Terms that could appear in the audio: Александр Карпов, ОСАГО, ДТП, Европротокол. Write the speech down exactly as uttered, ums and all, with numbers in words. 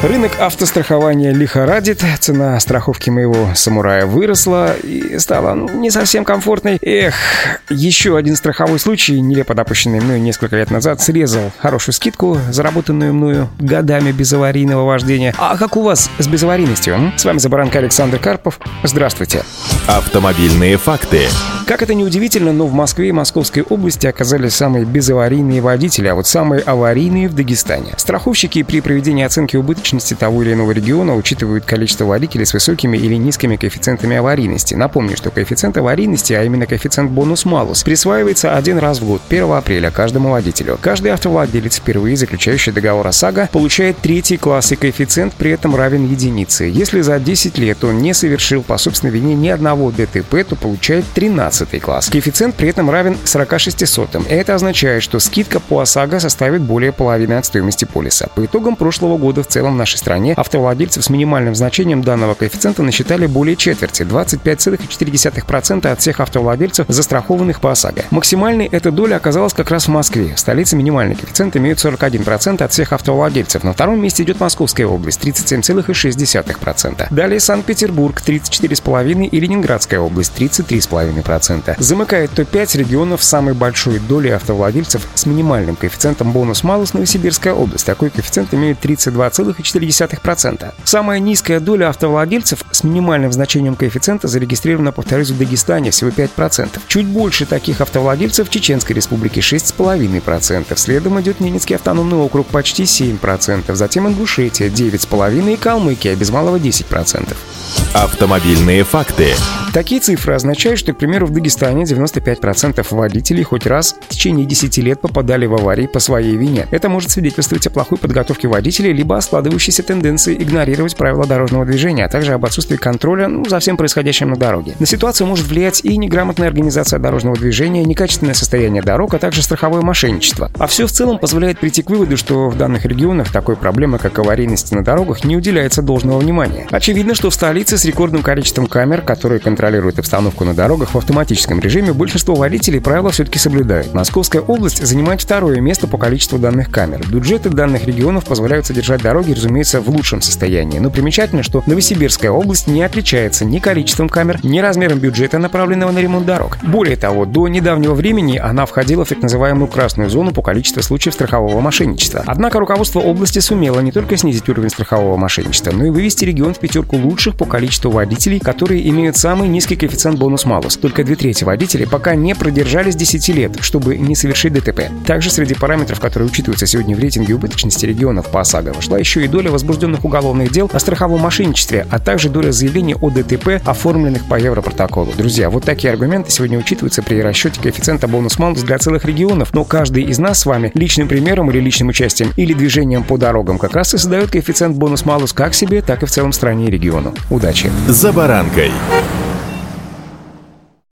Рынок автострахования лихорадит, цена страховки моего самурая выросла и стала ну, не совсем комфортной. Эх, еще один страховой случай, нелепо допущенный мною несколько лет назад, срезал хорошую скидку, заработанную мною годами безаварийного вождения. А как у вас с безаварийностью? М? С вами «За баранкой» Александр Карпов. Здравствуйте. Автомобильные факты. Как это ни удивительно, но в Москве и Московской области оказались самые безаварийные водители, а вот самые аварийные в Дагестане. Страховщики при проведении оценки убыточности того или иного региона учитывают количество водителей с высокими или низкими коэффициентами аварийности. Напомню, что коэффициент аварийности, а именно коэффициент бонус-малус, присваивается один раз в год, первого апреля, каждому водителю. Каждый автовладелец, впервые заключающий договор ОСАГО, получает третий класс, и коэффициент при этом равен единице. Если за десять лет он не совершил по собственной вине ни одного ДТП, то получает тринадцать. Класс. Коэффициент при этом равен сорок шесть сотым. Это означает, что скидка по ОСАГО составит более половины от стоимости полиса. По итогам прошлого года в целом в нашей стране автовладельцев с минимальным значением данного коэффициента насчитали более четверти, двадцать пять целых четыре десятых процента от всех автовладельцев, застрахованных по ОСАГО. Максимальной эта доля оказалась как раз в Москве. В столице минимальный коэффициент имеют сорок один процент от всех автовладельцев. На втором месте идет Московская область, тридцать семь целых шесть десятых процента. Далее Санкт-Петербург, тридцать четыре целых пять десятых процента, и Ленинградская область, тридцать три целых пять десятых процента. Замыкает топ пять регионов самой большой долей автовладельцев с минимальным коэффициентом бонус-малус Новосибирская область. Такой коэффициент имеет тридцать два целых четыре десятых процента. Самая низкая доля автовладельцев с минимальным значением коэффициента зарегистрирована, повторюсь, в Дагестане, всего пять процентов. Чуть больше таких автовладельцев в Чеченской Республике, шесть целых пять десятых процента. Следом идет Ненецкий автономный округ, почти семь процентов. Затем Ингушетия, девять целых пять десятых процента, и Калмыкия, без малого десять процентов. Автомобильные факты. Такие цифры означают, что, к примеру, в Дагестане девяносто пять процентов водителей хоть раз в течение десяти лет попадали в аварии по своей вине. Это может свидетельствовать о плохой подготовке водителей, либо о складывающейся тенденции игнорировать правила дорожного движения, а также об отсутствии контроля ну, за всем происходящим на дороге. На ситуацию может влиять и неграмотная организация дорожного движения, некачественное состояние дорог, а также страховое мошенничество. А все в целом позволяет прийти к выводу, что в данных регионах такой проблемы, как аварийность на дорогах, не уделяется должного внимания. Очевидно, что в столице с рекордным количеством камер, которые контролируют обстановку на дорогах, в автоматическом режиме большинство водителей правила все-таки соблюдают. Московская область занимает второе место по количеству данных камер. Бюджеты данных регионов позволяют содержать дороги, разумеется, в лучшем состоянии. Но примечательно, что Новосибирская область не отличается ни количеством камер, ни размером бюджета, направленного на ремонт дорог. Более того, до недавнего времени она входила в так называемую красную зону по количеству случаев страхового мошенничества. Однако руководство области сумело не только снизить уровень страхового мошенничества, но и вывести регион в пятерку лучших по количеству водителей, которые имеют самый низкий коэффициент бонус-малус. Только две трети водителей пока не продержались десять лет, чтобы не совершить ДТП. Также среди параметров, которые учитываются сегодня в рейтинге убыточности регионов по ОСАГО, вошла еще и доля возбужденных уголовных дел о страховом мошенничестве, а также доля заявлений о ДТП, оформленных по Европротоколу. Друзья, вот такие аргументы сегодня учитываются при расчете коэффициента бонус-малус для целых регионов, но каждый из нас с вами личным примером или личным участием или движением по дорогам как раз и создает коэффициент бонус-малус как себе, так и в целом стране и региону. Удачи! За баранкой!